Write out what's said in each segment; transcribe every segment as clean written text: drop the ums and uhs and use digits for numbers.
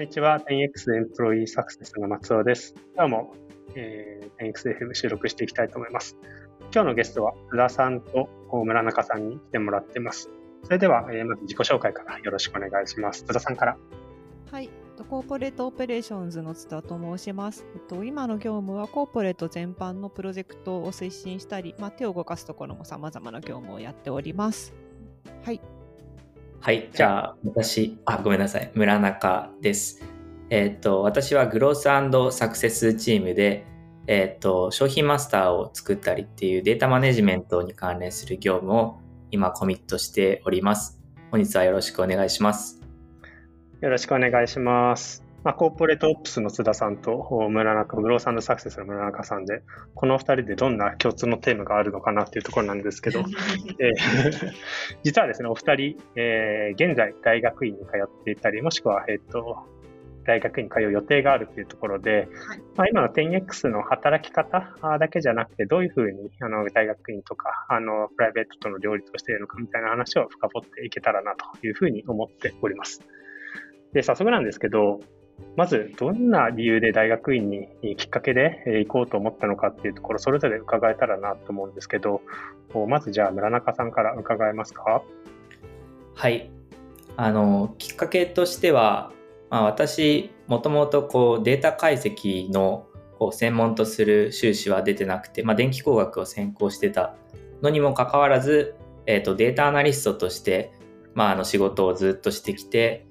んにちは、10x エンプロイーサクセスの松尾です。今日も、10x FM 収録していきたいと思います。今日のゲストは津田さんと村中さんに来てもらっています。それでは、まず自己紹介からよろしくお願いします。津田さんから。はい、コーポレートオペレーションズの津田と申します。今の業務はコーポレート全般のプロジェクトを推進したり、手を動かすところも様々な業務をやっております。はい。はい、じゃあ私、ごめんなさい、村中です。私はグロース&サクセスチームで、商品マスターを作ったりっていうデータマネジメントに関連する業務を今コミットしております。本日はよろしくお願いします。よろしくお願いします。コーポレートオプスの津田さんと村中、グロース&サクセスの村中さんで、この2人でどんな共通のテーマがあるのかなっていうところなんですけど実はですね、お二人、現在大学院に通っていたり、もしくは、大学院に通う予定があるっていうところで、はい、今の 10X の働き方だけじゃなくて、どういうふうに大学院とかプライベートとの両立をしているのかみたいな話を深掘っていけたらなというふうに思っております。で、早速なんですけど、まずどんな理由で大学院にきっかけで行こうと思ったのかっていうところ、それぞれ伺えたらなと思うんですけど、まずじゃあ村中さんから伺えますか。はい、きっかけとしては、私もともとデータ解析の専門とする修士は出てなくて、電気工学を専攻してたのにもかかわらず、データアナリストとして、仕事をずっとしてきて、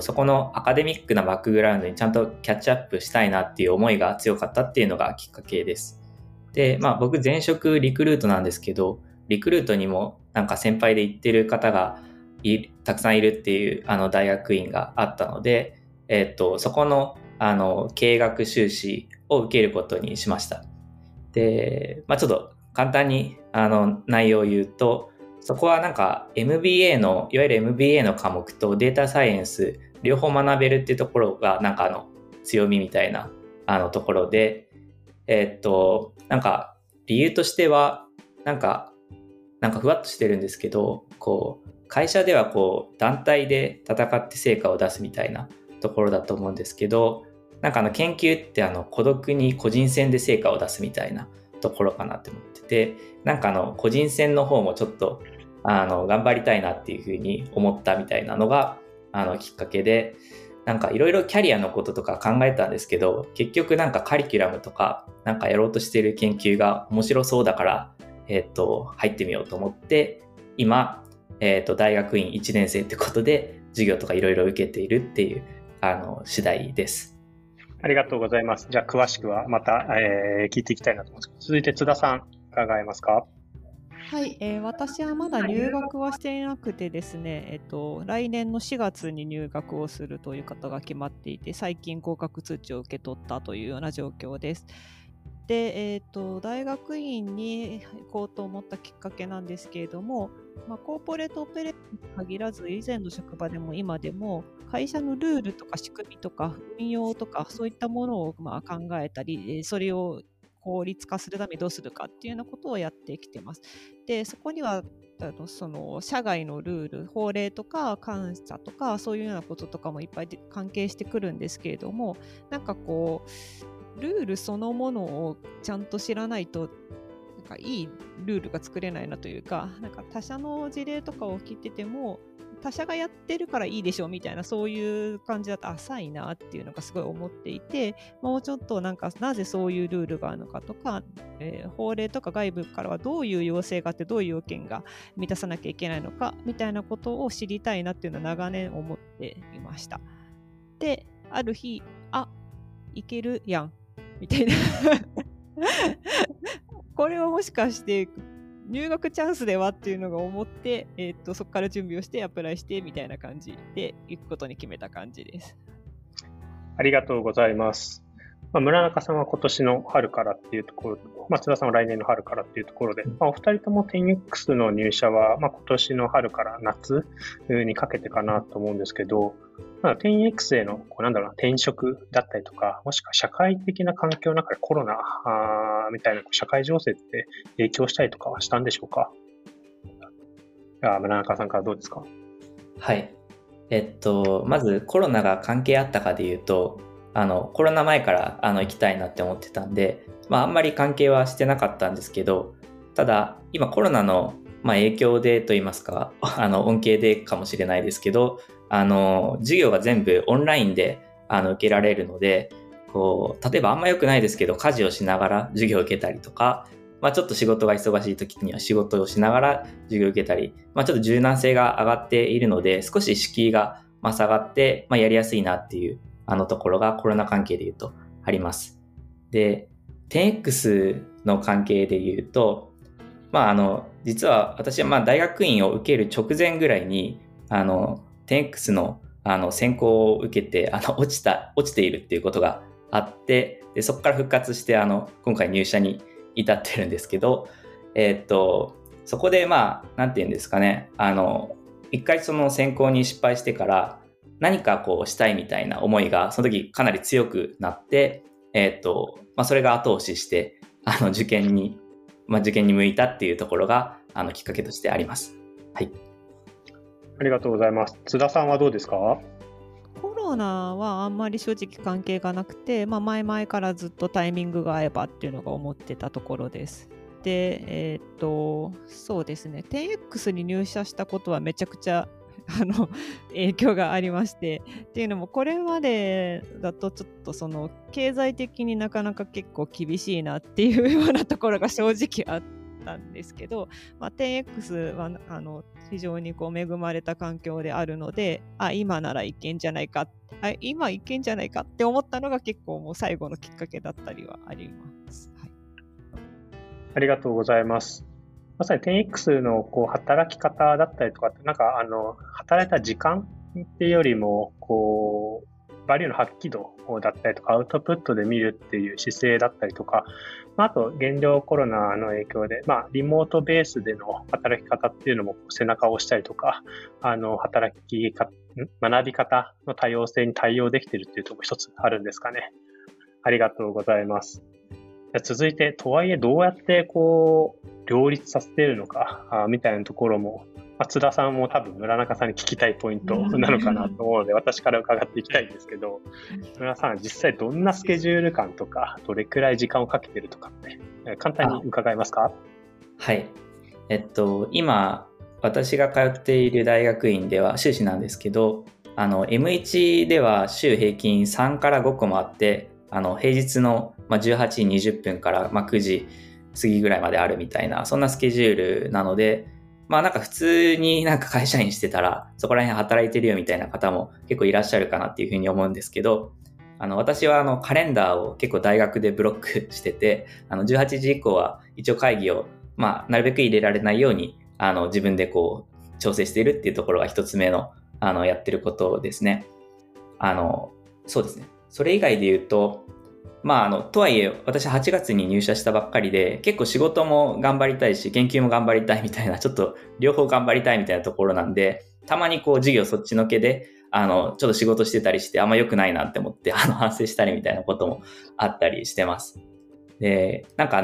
そこのアカデミックなバックグラウンドにちゃんとキャッチアップしたいなっていう思いが強かったっていうのがきっかけです。で、僕前職リクルートなんですけど、リクルートにもなんか先輩で行ってる方がたくさんいるっていう大学院があったので、そこの経営学修士を受けることにしました。で、ちょっと簡単に内容を言うと、そこはなんか MBA のいわゆる MBA の科目とデータサイエンス両方学べるっていうところがなんか強みみたいなところで、なんか理由としてはなんかふわっとしてるんですけど、会社では団体で戦って成果を出すみたいなところだと思うんですけど、なんか研究って孤独に個人戦で成果を出すみたいなところかなって思ってて、なんか個人戦の方もちょっと頑張りたいなっていうふうに思ったみたいなのがきっかけで、なんかいろいろキャリアのこととか考えたんですけど、結局なんかカリキュラムとかなんかやろうとしてる研究が面白そうだから、入ってみようと思って、今、大学院1年生ってことで授業とかいろいろ受けているっていう次第です。ありがとうございます。じゃあ詳しくはまた、聞いていきたいなと思います。続いて津田さん、伺えますか。はい、私はまだ入学はしていなくてですね、来年の4月に入学をするという方が決まっていて、最近合格通知を受け取ったというような状況です。で、大学院に行こうと思ったきっかけなんですけれども、コーポレートオペレーションに限らず、以前の職場でも今でも会社のルールとか仕組みとか運用とか、そういったものを考えたり、それを効率化するためにどうするかっていうようなことをやってきてます。で、そこにはその社外のルール、法令とか監査とか、そういうようなこととかもいっぱい関係してくるんですけれども、なんかルールそのものをちゃんと知らないと、なんかいいルールが作れないなというか、なんか他社の事例とかを聞いてても、他社がやってるからいいでしょみたいな、そういう感じだと浅いなっていうのがすごい思っていて、もうちょっとなんかなぜそういうルールがあるのかとか、法令とか外部からはどういう要請があって、どういう要件が満たさなきゃいけないのかみたいなことを知りたいなっていうのは長年思っていました。で、ある日、いけるやんみたいなこれはもしかして入学チャンスではっていうのが思って、そこから準備をしてアプライしてみたいな感じで行くことに決めた感じです。ありがとうございます。村中さんは今年の春からっていうところ、津田さんは来年の春からっていうところで、お二人とも 10X の入社は、今年の春から夏にかけてかなと思うんですけど、10X への転職だったりとか、もしくは社会的な環境の中でコロナみたいな社会情勢って影響したりとかはしたんでしょうか。村中さんからどうですか。はい、まずコロナが関係あったかで言うと、コロナ前から行きたいなって思ってたんで、あんまり関係はしてなかったんですけど、ただ今コロナの、影響でと言いますか、恩恵でかもしれないですけど、授業が全部オンラインで受けられるので、こう例えばあんま良くないですけど、家事をしながら授業を受けたりとか、ちょっと仕事が忙しい時には仕事をしながら授業を受けたり、ちょっと柔軟性が上がっているので、少し敷居が下がって、やりやすいなっていうところがコロナ関係で言うとあります。で、10X の関係で言うと、実は私は大学院を受ける直前ぐらいに、10X の選考を受けて、落ちているっていうことがあって、でそこから復活して今回入社に至ってるんですけど、そこでなんていうんですかね、一回その選考に失敗してから何かこうしたいみたいな思いがその時かなり強くなって、それが後押しして受験に向いたっていうところがきっかけとしてあります。はい。ありがとうございます。津田さんはどうですか？コロナはあんまり正直関係がなくて、前々からずっとタイミングが合えばっていうのが思ってたところです。で、そうですね、10X に入社したことはめちゃくちゃ影響がありまして、っていうのもこれまでだとちょっとその経済的になかなか結構厳しいなっていうようなところが正直あったんですけど、10X は非常にこう恵まれた環境であるので、今ならいけんじゃないか、今いけんじゃないかって思ったのが結構もう最後のきっかけだったりはあります、はい、ありがとうございます。まさに 10X のこう働き方だったりとか、なんか働いた時間っていうよりもこうバリューの発揮度だったりとかアウトプットで見るっていう姿勢だったりとか、あと現状コロナの影響で、リモートベースでの働き方っていうのも背中を押したりとか、学び方の多様性に対応できているっていうところ一つあるんですかね。ありがとうございます。続いて、とはいえどうやってこう両立させているのかみたいなところも、津田さんも多分村中さんに聞きたいポイントなのかなと思うので私から伺っていきたいんですけど、村さん実際どんなスケジュール感とかどれくらい時間をかけてるとかって簡単に伺えますか？はい。今私が通っている大学院では修士なんですけど、M1 では週平均3から5個もあって、平日の18時20分から9時過ぎぐらいまであるみたいな、そんなスケジュールなので、なんか普通に会社員してたらそこら辺働いてるよみたいな方も結構いらっしゃるかなっていうふうに思うんですけど、私はカレンダーを結構大学でブロックしてて、18時以降は一応会議を、なるべく入れられないように自分でこう調整しているっていうところが一つ目の、やってることですね。そうですね。それ以外で言うと、とはいえ私8月に入社したばっかりで、結構仕事も頑張りたいし研究も頑張りたいみたいな、ちょっと両方頑張りたいみたいなところなんで、たまにこう授業そっちのけでちょっと仕事してたりして、あんま良くないなって思って反省したりみたいなこともあったりしてます。で、なんか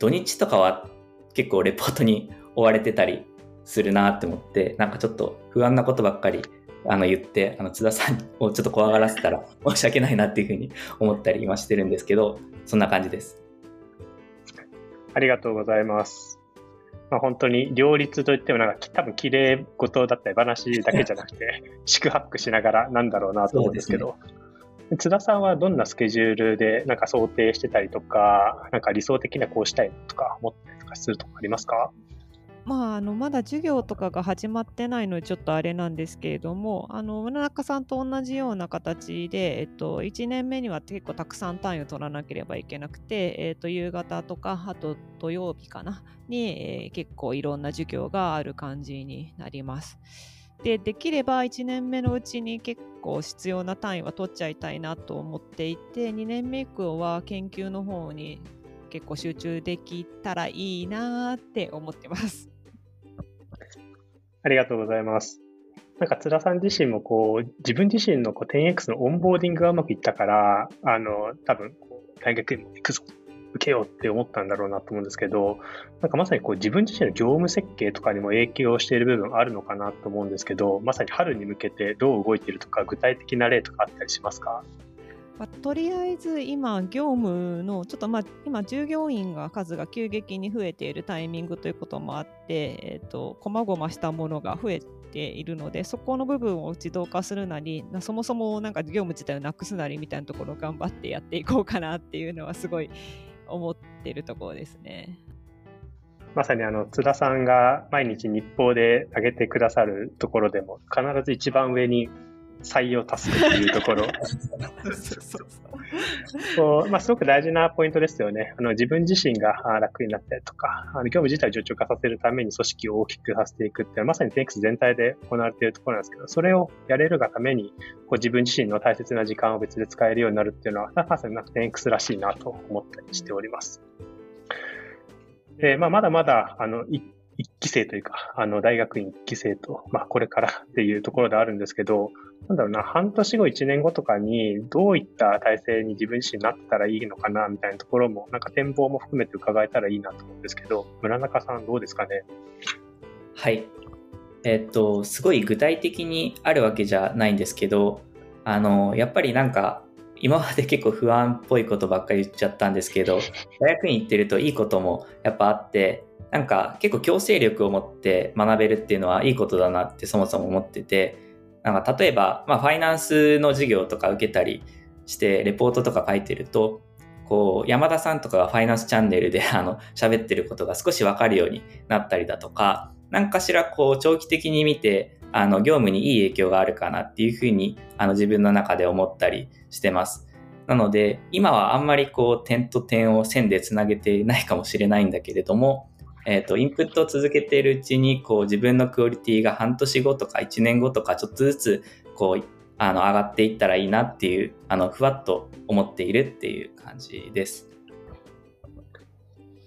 土日とかは結構レポートに追われてたりするなって思って、なんかちょっと不安なことばっかり言って津田さんをちょっと怖がらせたら申し訳ないなっていうふうに思ったり今してるんですけど、そんな感じです。ありがとうございます。本当に両立といっても多分綺麗事だったり話だけじゃなくて宿泊しながらなんだろうなと思うんですけど、津田さんはどんなスケジュールで想定してたりとか、理想的なこうしたいとか思ったりとかするとかありますか？まだ授業とかが始まってないのでちょっとあれなんですけれども、村中さんと同じような形で、1年目には結構たくさん単位を取らなければいけなくて、夕方とかあと土曜日かなに、結構いろんな授業がある感じになります。で、できれば1年目のうちに結構必要な単位は取っちゃいたいなと思っていて、2年目以降は研究の方に結構集中できたらいいなって思ってます。ありがとうございます。津田さん自身も自分自身の10X のオンボーディングがうまくいったから、多分大学にも行くぞ受けようって思ったんだろうなと思うんですけど、なんかまさにこう自分自身の業務設計とかにも影響している部分あるのかなと思うんですけど、まさに春に向けてどう動いているとか具体的な例とかあったりしますか？とりあえず今業務のちょっと今従業員が数が急激に増えているタイミングということもあって、細々したものが増えているので、そこの部分を自動化するなり、そもそもなんか業務自体をなくすなりみたいなところを頑張ってやっていこうかなっていうのはすごい思っているところですね。まさに津田さんが毎日日報で上げてくださるところでも必ず一番上に採用タスクというところすごく大事なポイントですよね。自分自身が楽になったりとか、業務自体を順調化させるために組織を大きくさせていくっていうのはまさに 10x 全体で行われているところなんですけど、それをやれるがために自分自身の大切な時間を別で使えるようになるっていうのはまさに 10x らしいなと思ったりしております。まだまだ一期生というか、大学院一期生と、これからっていうところであるんですけど、なんだろうな、半年後、1年後とかに、どういった体制に自分自身になったらいいのかな、みたいなところも、なんか展望も含めて伺えたらいいなと思うんですけど、村中さんどうですかね？はい。すごい具体的にあるわけじゃないんですけど、やっぱりなんか、今まで結構不安っぽいことばっかり言っちゃったんですけど、大学院行ってるといいこともやっぱあって、なんか結構強制力を持って学べるっていうのはいいことだなってそもそも思ってて、なんか例えば、ファイナンスの授業とか受けたりしてレポートとか書いてると、こう山田さんとかがファイナンスチャンネルで喋ってることが少し分かるようになったりだとか、何かしらこう長期的に見て業務にいい影響があるかなっていうふうに自分の中で思ったりしてます。なので今はあんまりこう点と点を線でつなげていないかもしれないんだけれども、インプットを続けているうちにこう自分のクオリティが半年後とか1年後とかちょっとずつこう上がっていったらいいなっていうふわっと思っているっていう感じです。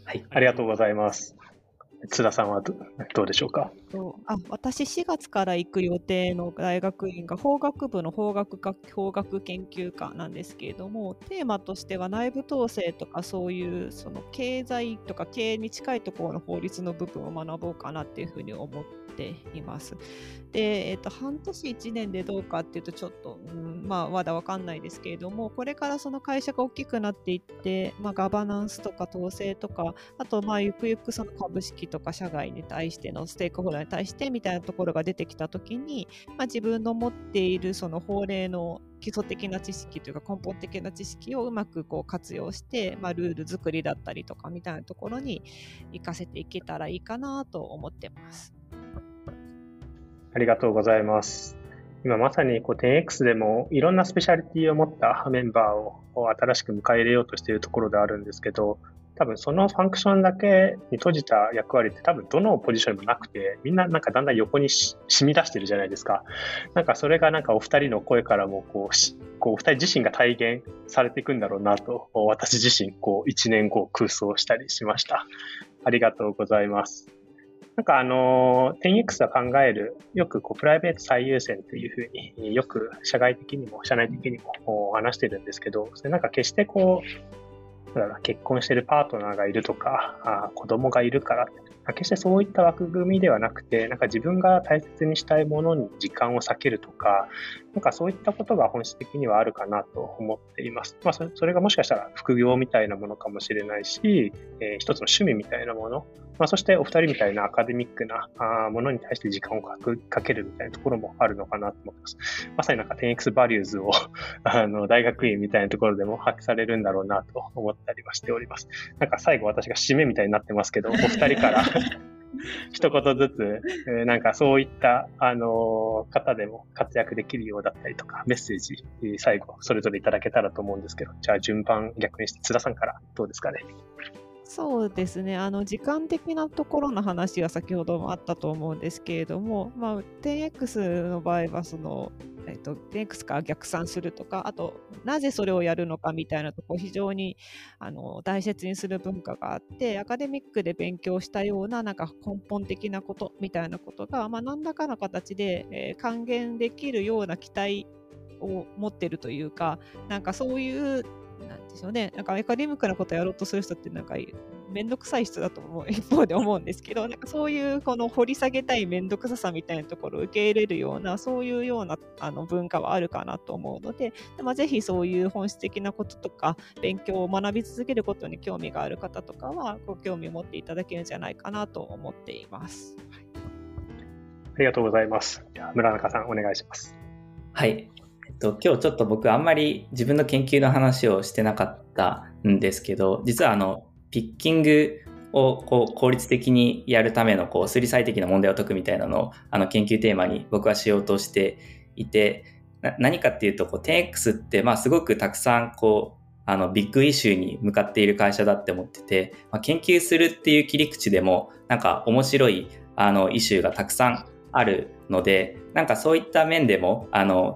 はい、ありがとうございます。津田さんはどうでしょうか？私4月から行く予定の大学院が法学部の法学研究科なんですけれども、テーマとしては内部統制とかそういうその経済とか経営に近いところの法律の部分を学ぼうかなっていうふうに思っています。で、半年1年でどうかっていうとちょっと、まだ分かんないですけれども、これからその会社が大きくなっていって、ガバナンスとか統制とか、あとゆくゆくその株式とか社外に対してのステークホルダーに対してみたいなところが出てきたときに、自分の持っているその法令の基礎的な知識というか根本的な知識をうまくこう活用して、ルール作りだったりとかみたいなところに活かせていけたらいいかなと思ってます。ありがとうございます。今まさに10X でもいろんなスペシャリティを持ったメンバーを新しく迎え入れようとしているところであるんですけど、多分そのファンクションだけに閉じた役割って多分どのポジションにもなくて、みんななんかだんだん横に染み出してるじゃないですか。なんかそれがなんかお二人の声からもこうお二人自身が体現されていくんだろうなと、私自身1年後空想したりしました。ありがとうございます。なんか10X は考える、よくプライベート最優先というふうによく社内的にも話してるんですけど、それなんか決して結婚してるパートナーがいるとか、子供がいるからって、決してそういった枠組みではなくて、なんか自分が大切にしたいものに時間を割けるとか、なんかそういったことが本質的にはあるかなと思っています。それがもしかしたら副業みたいなものかもしれないし、一つの趣味みたいなもの、そしてお二人みたいなアカデミックなものに対して時間をかけるみたいなところもあるのかなと思います。まさになんか 10X バリューズを大学院みたいなところでも発揮されるんだろうなと思ったりはしております。なんか最後私が締めみたいになってますけど、お二人から一言ずつ、なんかそういった方でも活躍できるようだったりとかメッセージ、最後それぞれいただけたらと思うんですけど、じゃあ順番逆にして津田さんからどうですかね？そうですね、時間的なところの話が先ほどもあったと思うんですけれども、10X の場合はその、10X から逆算するとか、あとなぜそれをやるのかみたいなところを非常に大切にする文化があって、アカデミックで勉強したような、なんか根本的なことみたいなことが、何らかの形で、還元できるような期待を持っているというか、なんかそういうなんでしょうね、なんかアカデミックなことやろうとする人ってなんかめんどくさい人だと思う一方で思うんですけど、なんかそういうこの掘り下げたいめんどくささみたいなところを受け入れるようなそういうような文化はあるかなと思うので、ぜひそういう本質的なこととか勉強を学び続けることに興味がある方とかはご興味を持っていただけるんじゃないかなと思っています。ありがとうございます。村中さんお願いします。はい、今日ちょっと僕あんまり自分の研究の話をしてなかったんですけど、実はピッキングをこう効率的にやるためのこう推理最適な問題を解くみたいなのを研究テーマに僕はしようとしていて、何かっていうとこう 10x ってすごくたくさんこうビッグイシューに向かっている会社だって思ってて、研究するっていう切り口でもなんか面白いイシューがたくさんあるので、なんかそういった面でも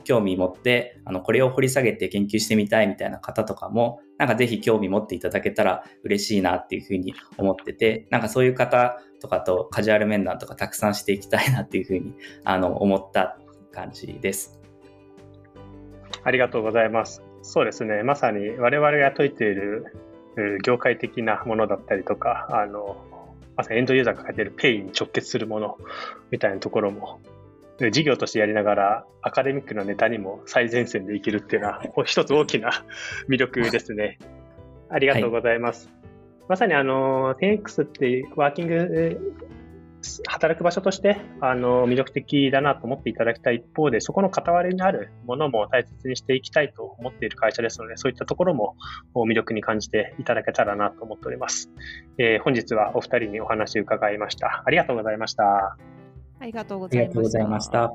興味持ってこれを掘り下げて研究してみたいみたいな方とかもなんかぜひ興味持っていただけたら嬉しいなっていうふうに思ってて、なんかそういう方とかとカジュアル面談とかたくさんしていきたいなっていうふうに思った感じです。ありがとうございます。そうですね、まさに我々が解いている業界的なものだったりとかまさにエンドユーザーが抱えているペインに直結するものみたいなところも事業としてやりながらアカデミックなネタにも最前線でいけるっていうのは一つ大きな魅力ですね。ありがとうございます、はい、まさに10X ってワーキング働く場所として魅力的だなと思っていただきたい一方で、そこの傍らにあるものも大切にしていきたいと思っている会社ですので、そういったところも魅力に感じていただけたらなと思っております、本日はお二人にお話を伺いました。ありがとうございました。ありがとうございました。